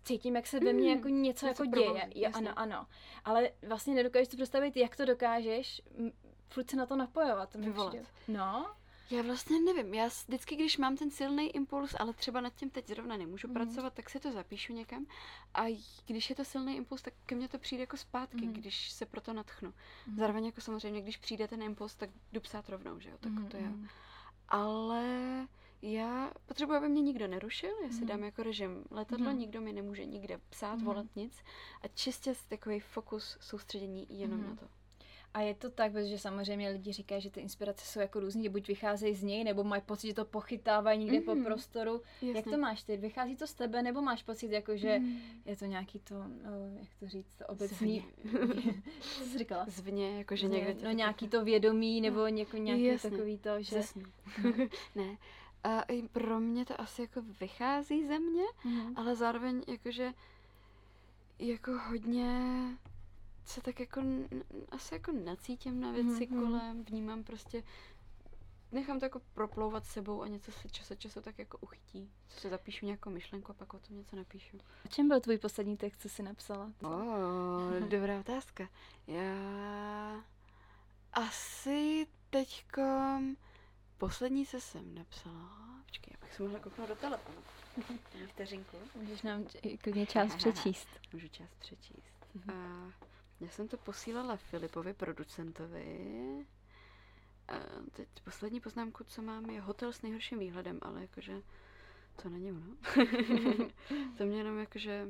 cítím, jak se ve mně jako něco jako děje. Ano. Ale vlastně nedokážeš si představit, jak to dokážeš furt se na to napojovat. No. Já vlastně nevím, já vždycky, když mám ten silný impuls, ale třeba nad tím teď zrovna nemůžu pracovat, tak si to zapíšu někam a když je to silný impuls, tak ke mně to přijde jako zpátky, když se proto nadchnu. Zároveň jako samozřejmě, když přijde ten impuls, tak jdu psát rovnou, že jo, tak to jo. Ale já potřebuji, aby mě nikdo nerušil, já si dám jako režim letadlo, nikdo mi nemůže nikde psát, volat nic a čistě takový fokus soustředění jenom na to. A je to tak, protože samozřejmě lidi říkají, že ty inspirace jsou jako různý, že buď vycházejí z něj, nebo mají pocit, že to pochytávají někde po prostoru. Jasně. Jak to máš ty? Vychází to z tebe, nebo máš pocit, jako, že je to nějaký to, jak to říct, obecný... Co jsi říkala? Zvně, jakože někde... No nějaký to vědomí, nebo nějaký takový to, že... Ne. A i pro mě to asi jako vychází ze mě, ale zároveň jakože... Jako hodně... se tak jako, asi jako nacítím na věci kolem, vnímám prostě, nechám to jako proplouvat sebou a něco se času tak jako uchytí. Co se zapíšu nějakou myšlenku a pak o tom něco napíšu. O čem byl tvůj poslední text, co jsi napsala? Dobrá otázka. Já asi teďkom poslední se jsem napsala. Počkej, já bych se mohla kouknout do telefonu. Vteřinku. Můžeš nám klidně část přečíst. Můžu část přečíst. A já jsem to posílala Filipovi, producentovi. A teď poslední poznámku, co mám, je hotel s nejhorším výhledem, ale jakože to není ono. To mě jenom jakože...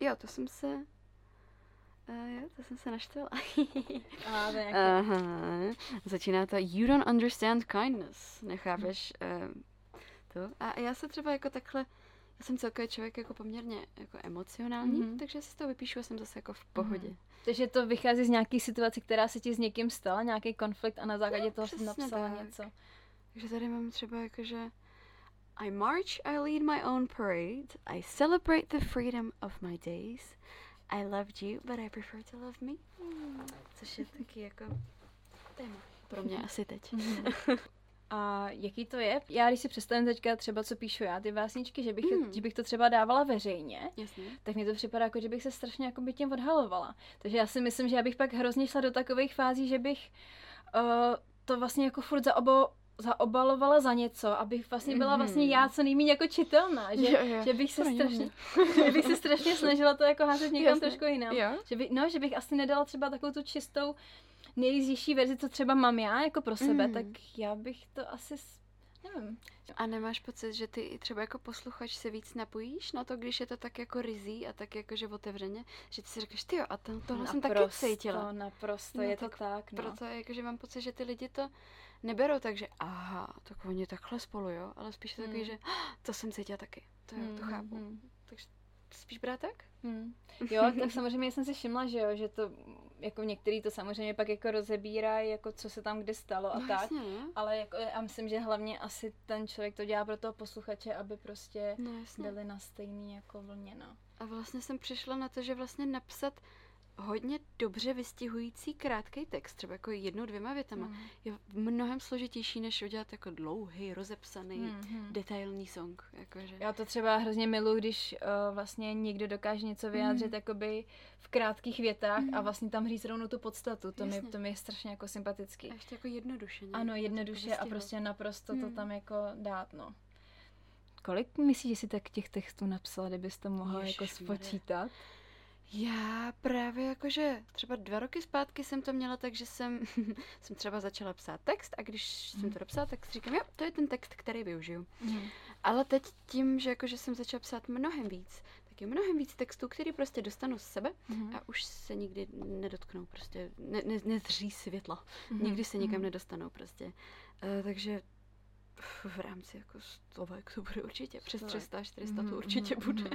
Jo, to jsem se naštvala. Začíná to You don't understand kindness. Nechápeš to? A já se třeba jako takhle... Já jsem celkově člověk jako poměrně jako emocionální, takže si z toho vypíšu a jsem zase jako v pohodě. Takže to vychází z nějaký situace, která se ti s někým stala, nějaký konflikt a na základě toho jsem napsala něco. Takže tady mám třeba jakože I march, I lead my own parade, I celebrate the freedom of my days, I loved you, but I prefer to love me. Což je taky jako téma pro mě asi teď. A jaký to je? Já když si představím teďka třeba, co píšu já, ty básničky, že bych to třeba dávala veřejně, tak mi to připadá jako, že bych se strašně jako by tím odhalovala. Takže já si myslím, že já bych pak hrozně šla do takových fází, že bych to vlastně jako furt zaobalovala za něco, abych vlastně byla vlastně já co nejméně jako čitelná, že, jo. Že bych se strašně snažila to jako házet někam trošku jinam. Že bych asi nedala třeba takovou tu čistou nejzjistší verzi, co třeba mám já jako pro sebe, tak já bych to asi, nevím. A nemáš pocit, že ty třeba jako posluchač se víc napojíš na to, když je to tak jako rizí a tak jakože otevřeně, že ty si říkáš, tyjo, a tohle jsem taky cítila. Naprosto, je to tak. Proto jakože mám pocit, že ty lidi to neberou tak, že aha, tak oni takhle spolu, jo, ale spíš je to takový, že to jsem cítila taky, to chápu. Takže Spíš brátek? Jo, tak samozřejmě jsem si všimla, že jo, že to jako některý to samozřejmě pak jako rozebírají, jako co se tam kdy stalo a no, tak. Jasně, ale jako já myslím, že hlavně asi ten člověk to dělá pro toho posluchače, aby prostě no, byli na stejný jako vlně, no. A vlastně jsem přišla na to, že vlastně napsat hodně dobře vystihující krátký text, třeba jako 1-2 větama, je mnohem složitější, než udělat jako dlouhý, rozepsaný, detailní song. Jakože. Já to třeba hrozně miluji, když vlastně někdo dokáže něco vyjádřit jakoby v krátkých větách a vlastně tam říct rovnou tu podstatu. To mi je strašně jako sympatický. A ještě jako jednoduše. Ne? Ano, jednoduše a prostě naprosto to tam jako dát, no. Kolik myslíš, že jsi tak těch textů napsala, kdybys to mohla jako spočítat? Já právě jakože třeba 2 roky zpátky jsem to měla, takže jsem třeba začala psát text a když jsem to dopsala, tak si říkám, jo, to je ten text, který využiju. Ale teď tím, že jakože jsem začala psát mnohem víc, tak je mnohem víc textů, který prostě dostanu z sebe a už se nikdy nedotknou, prostě nezří světlo, nikdy se nikam nedostanou prostě. Takže v rámci jako 100 to bude určitě, přes 300, 400 to určitě bude.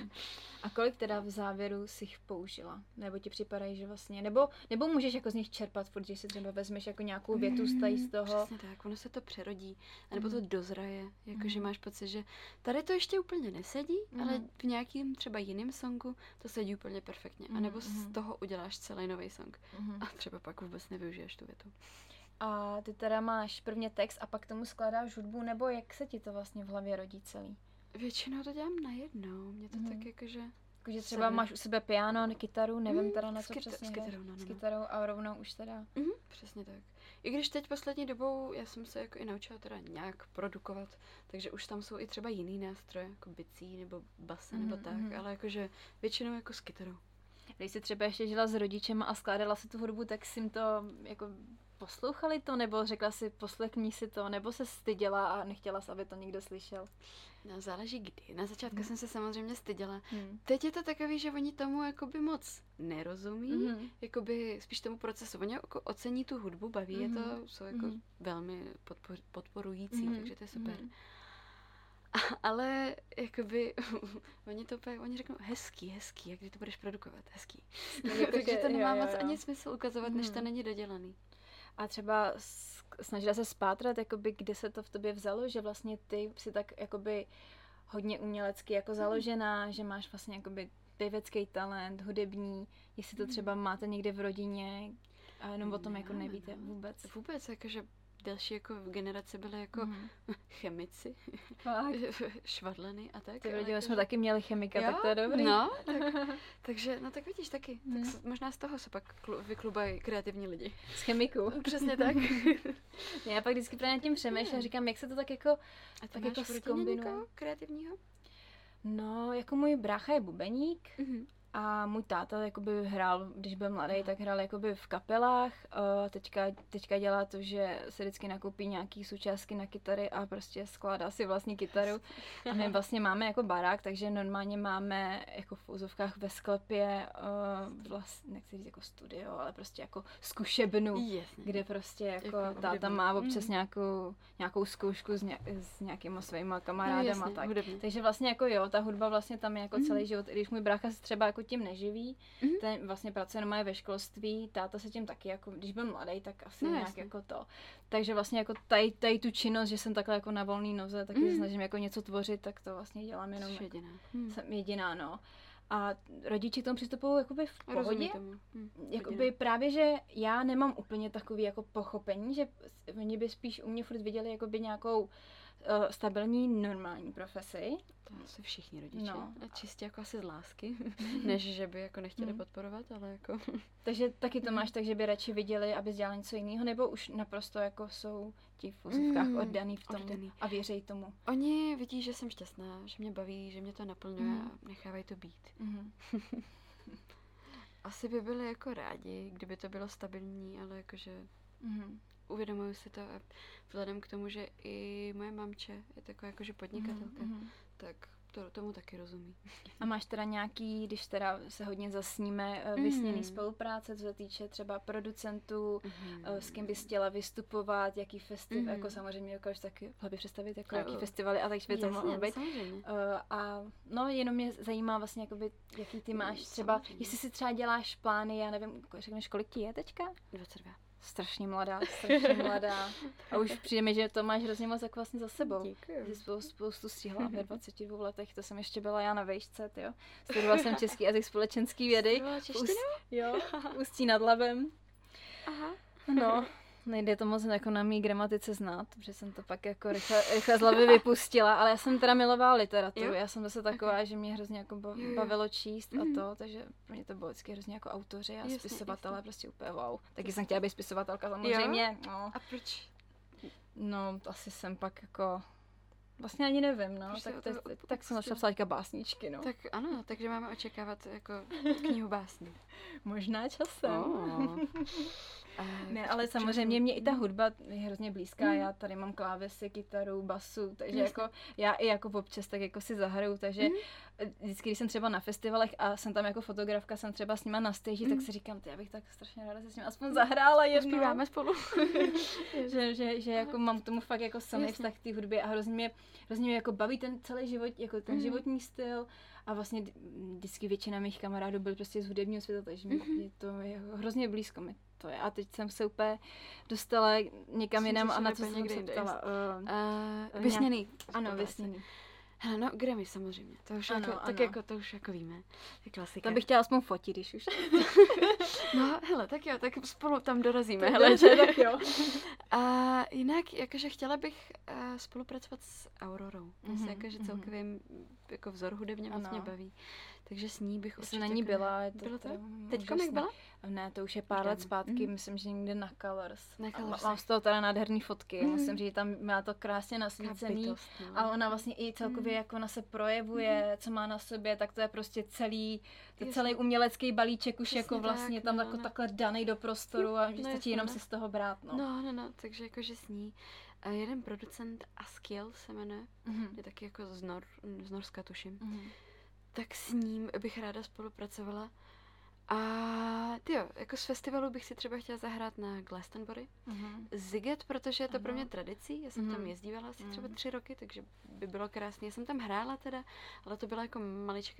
A kolik teda v závěru si jich použila? Nebo ti připadají, že vlastně, nebo můžeš jako z nich čerpat furt, že si třeba vezmeš jako nějakou větu z toho. Přesně tak, ono se to přerodí, nebo to dozraje, jakože máš pocit, že tady to ještě úplně nesedí, ale v nějakým třeba jiným songu to sedí úplně perfektně, anebo z toho uděláš celý nový song a třeba pak vůbec nevyužiješ tu větu. A ty teda máš prvně text a pak tomu skládáš hudbu, nebo jak se ti to vlastně v hlavě rodí celý? Většinou to dělám najednou, mě to tak jakože... Jakože třeba máš u sebe piano, kytaru, nevím teda na co přesně. S kytarou a rovnou už teda. Přesně tak. I když teď poslední dobou já jsem se jako i naučila teda nějak produkovat, takže už tam jsou i třeba jiný nástroje, jako bicí nebo basa nebo tak, ale jakože většinou jako s kytarou. Když jsi třeba ještě žila s rodičema a skládala si tu hudbu, tak jsi jim to jako... Poslouchali to, nebo řekla si, poslechni si to, nebo se styděla a nechtěla jsi, aby to někdo slyšel? No, záleží kdy. Na začátku jsem se samozřejmě styděla. Teď je to takový, že oni tomu jakoby moc nerozumí, jakoby spíš tomu procesu. Oni jako ocení tu hudbu, baví je to, jsou jako velmi podporující, takže to je super. Ale jakoby oni řeknou hezký, jak kdy to budeš produkovat, hezký. Takže to nemá moc ani smysl ukazovat, než to není dodělaný. A třeba snažila se spátrat, jakoby, kde se to v tobě vzalo, že vlastně ty jsi tak jakoby hodně umělecky jako založená, že máš vlastně jakoby pěvecký talent, hudební, jestli to třeba máte někde v rodině, a jenom o tom jako nevíte vůbec. Vůbec, jakože další jako generace byly jako chemici, švadleny a tak. Ty rodině jsme taky měli chemika, jo? Tak to je dobrý. No, tak vidíš taky. Tak možná z toho se pak vyklubají kreativní lidi. Z chemiků. Přesně tak. Já pak vždycky právě nad tím přemýšlím a říkám, jak se to tak jako a tak jako zkombinuje. Kreativního? No, jako můj brácha je bubeník. A můj táta jakoby hrál, když byl mladý, tak hrál jakoby v kapelách. Teďka dělá to, že se vždycky nakoupí nějaký součástky na kytary a prostě skládá si vlastní kytaru. A my vlastně máme jako barák, takže normálně máme jako v úzovkách ve sklepě vlastně, nechci říct jako studio, ale prostě jako zkušebnu, kde prostě jako táta má občas nějakou zkoušku s nějakýma svýma kamarádama. Tak. Takže vlastně jako jo, ta hudba vlastně tam je jako celý život, i když můj brácha se třeba jako tím neživí, ten vlastně pracuje normálně ve školství, táta se tím taky jako, když byl mladý, tak asi nějak jako to. Takže vlastně jako tady tu činnost, že jsem takhle jako na volný noze, taky snažím jako něco tvořit, tak to vlastně dělám jenom jako, jsem jediná, no. A rodiči k tomu přistupují jakoby v pohodě. Jakoby právě, že já nemám úplně takový jako pochopení, že oni by spíš u mě furt viděli jakoby nějakou stabilní, normální profesi. To jsou všichni rodiče. No. A čistě jako asi z lásky, než že by jako nechtěli podporovat, ale jako... Takže taky to máš tak, že by radši viděli, aby dělala něco jiného, nebo už naprosto jako jsou ti v úzovkách oddaný v tomu a věří tomu? Oni vidí, že jsem šťastná, že mě baví, že mě to naplňuje a nechávají to být. Asi by byli jako rádi, kdyby to bylo stabilní, ale jakože... Uvědomuji si to a vzhledem k tomu, že i moje mamče je taková jakože podnikatelka, tak to, tomu taky rozumí. A máš teda nějaký, když teda se hodně zasníme, vysněný spolupráce, co se týče třeba producentů, s kým bys chtěla vystupovat, jaký festival, jako samozřejmě dokážeš taky v hlavě představit, jako jaký festivaly a takže by to mohlo být. A no, jenom mě zajímá vlastně, jakoby, jaký ty máš třeba, jestli si třeba děláš plány, já nevím, řekneš, kolik ti je teďka? 22. Strašně mladá. A už přijde mi, že to máš hrozně moc jako vlastně za sebou. Děkuju. Jsi spoustu stihla ve 22 letech, to jsem ještě byla já na vejšce, tyjo. Studovala jsem český jazyk, společenský vědy. Ústí nad Labem. Aha. No, nejde to moc jako na mý gramatice znát, protože jsem to pak jako rychle z hlavy vypustila, ale já jsem teda milovala literaturu. Jo? Já jsem zase taková, že mě hrozně jako bavilo číst a to, takže mě to bylo vždycky hrozně jako autoři a spisovatelé, prostě úplně wow. Taky jsem chtěla být spisovatelka samozřejmě. No. A proč? No, asi jsem pak jako... Vlastně ani nevím, no. Tak jsem začala psát básničky, no. Tak ano, takže máme očekávat jako knihu básní. Možná časem. Oh. Ne, ale samozřejmě mě i ta hudba je hrozně blízká. Já tady mám klávesy, kytaru, basu, takže jako já i jako občas tak jako si zahraju, takže vždycky, když jsem třeba na festivalech a jsem tam jako fotografka, jsem třeba s nima na stage, tak si říkám, já bych tak strašně ráda se s nima aspoň zahrála jednou. Zpíváme spolu. že jako mám k tomu fakt jako samý vztah k té hudbě a hrozně mě jako baví ten celý život, jako ten životní styl. A vlastně vždycky většina mých kamarádů byl prostě z hudebního světa, takže mě to je hrozně blízko mi to je. A teď jsem se úplně dostala někam jinam a na co jsem se ptala. Vysněný. Ano, vysněný. Hele, no Grammy samozřejmě, to už, ano, jako, tak jako, to už jako víme, je klasika. To bych chtěla aspoň fotit, když už. No hele, tak jo, tak spolu tam dorazíme, hele, že? Tak jo. A jinak, jakože chtěla bych spolupracovat s Aurorou, myslím, jakože celkově jako vzor hudebně moc mě baví. Takže s ní bych určitě... na ní byla. Bylo to? Teďka jak byla? Ne, to už je pár let zpátky, myslím, že někde na Colors. Mám z toho teda nádherný fotky, musím říct, tam má to krásně nasvícený. A ona vlastně i celkově, jak ona se projevuje, co má na sobě, tak to je prostě celý umělecký balíček už jako vlastně tam jako takhle danej do prostoru a že stačí jenom si z toho brát. No, takže jakože s ní. A jeden producent Askill se jmenuje, je taky jako z Norska, tuším. Tak s ním bych ráda spolupracovala. A tyjo, jako z festivalu bych si třeba chtěla zahrát na Glastonbury. Sziget, protože je to pro mě tradicí. Já jsem tam jezdívala asi třeba 3 roky, takže by bylo krásně. Já jsem tam hrála teda, ale to byla jako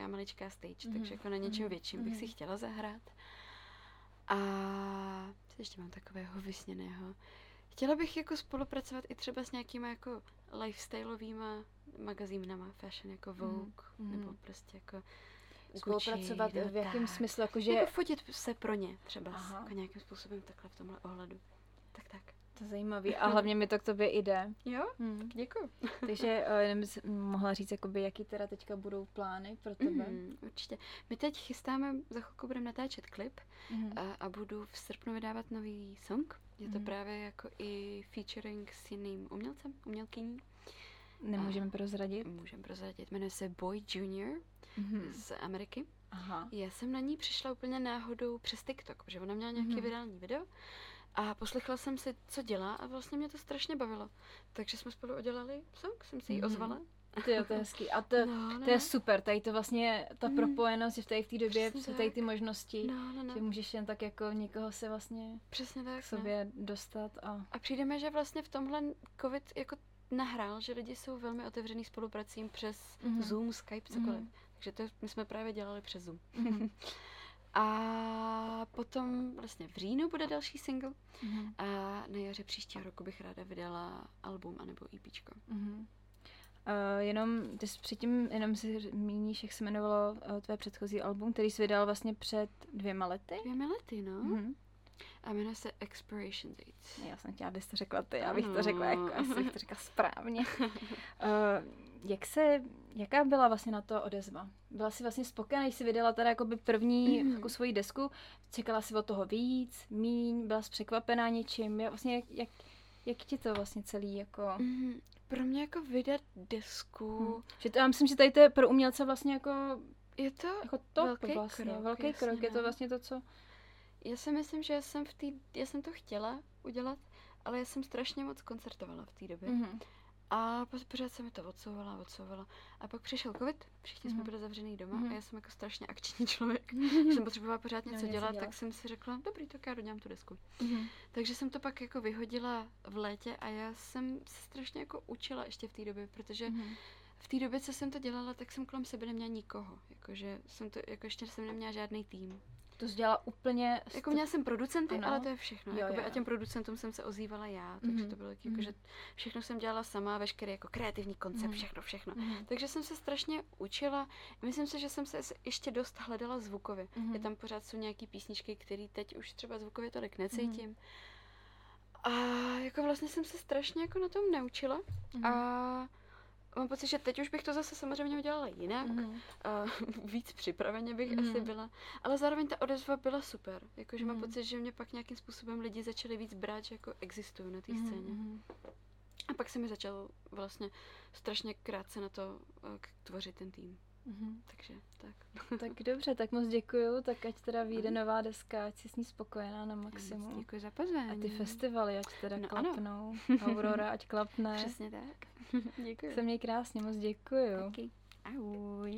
maličká stage, takže jako na něčem větším bych si chtěla zahrát. A ještě mám takového vysněného. Chtěla bych jako spolupracovat i třeba s nějakýma jako lifestyleovýma magazínama, fashion jako Vogue, nebo prostě jako spolupracovat v jakém smyslu, jakože... Jako fotit se pro ně třeba jako nějakým způsobem takhle v tomhle ohledu. Tak. To je zajímavý a hlavně mi to k tobě jde. Jo? Tak děkuju. Takže jenom mohla říct, jakoby, jaký teda teďka budou plány pro tebe? Určitě. My teď chystáme, za chvilku budeme natáčet klip a budu v srpnu vydávat nový song. Je to právě jako i featuring s jiným umělcem, umělkyní. Nemůžeme prozradit? Můžeme prozradit. Jmenuje se Boy Junior z Ameriky. Aha. Já jsem na ní přišla úplně náhodou přes TikTok, protože ona měla nějaký virální video a poslechla jsem si, co dělá a vlastně mě to strašně bavilo. Takže jsme spolu udělali song, jsem si ji ozvala. Tyjo, to je hezký. A to je super, tady to vlastně, ta propojenost, že v té době jsou tady ty možnosti, že můžeš jen tak jako někoho se vlastně k sobě dostat. A přijde mi, že vlastně v tomhle covid jako nahrál, že lidi jsou velmi otevřený spolupracím přes Zoom, Skype, cokoliv. Takže to my jsme právě dělali přes Zoom. A potom vlastně v říjnu bude další single a na jaře příštího roku bych ráda vydala album anebo EPčko. Jenom, ty jsi předtím, jenom si míníš, jak se jmenovalo tvé předchozí album, který jsi vydal vlastně před 2 lety? 2 lety, no. A jmenuje se Expiration Date. Já jsem chtěla, abys to řekla ty, já bych to řekla, jako, asi bych to řekla správně. Jaká byla vlastně na to odezva? Byla jsi vlastně spokojená, když jsi vydala teda jakoby první jako svoji desku, čekala jsi od toho víc, míň, byla jsi překvapená něčím, vlastně jak ti to vlastně celý jako... Pro mě jako vydat desku... Já myslím, že tady to je pro umělce vlastně jako... Je to jako top, velký krok, je to vlastně to, co... Já si myslím, že já jsem to chtěla udělat, ale já jsem strašně moc koncertovala v té době. A pořád se mi to odsouvala. A pak přišel covid, všichni jsme byli zavřený doma a já jsem jako strašně akční člověk. Když jsem potřebovala pořád něco dělat, tak jsem si řekla, dobrý, tak já dodělám tu desku. Takže jsem to pak jako vyhodila v létě a já jsem se strašně jako učila ještě v té době, protože v té době, co jsem to dělala, tak jsem kolem sebe neměla nikoho. Jakože jsem to, jako ještě jsem neměla žádný tým. To jsi dělala úplně... Jako měla jsem producenty, ano. Ale to je všechno. Jo, jakoby, jo. A těm producentům jsem se ozývala já, takže to bylo jako, že všechno jsem dělala sama, veškerý jako kreativní koncept, všechno. Takže jsem se strašně učila. Myslím si, že jsem se ještě dost hledala zvukově. Je tam pořád jsou nějaký písničky, které teď už třeba zvukově tolik necítím. A jako vlastně jsem se strašně jako na tom naučila. A mám pocit, že teď už bych to zase samozřejmě udělala jinak, víc připraveně bych asi byla, ale zároveň ta odezva byla super, jakože mám pocit, že mě pak nějakým způsobem lidi začali víc brát, že jako existuju na té scéně. A pak se mi začal vlastně strašně krátce na to tvořit ten tým. Takže tak. Tak dobře, tak moc děkuju, tak ať teda vyjde nová deska, ať jsi s ní spokojená na maximum. Děkuji za pozvání. A ty festivaly, ať teda klapnou. Aurora, ať klapne. Přesně tak. Děkuji. Se měj krásně, moc děkuju. Taky. Ahoj.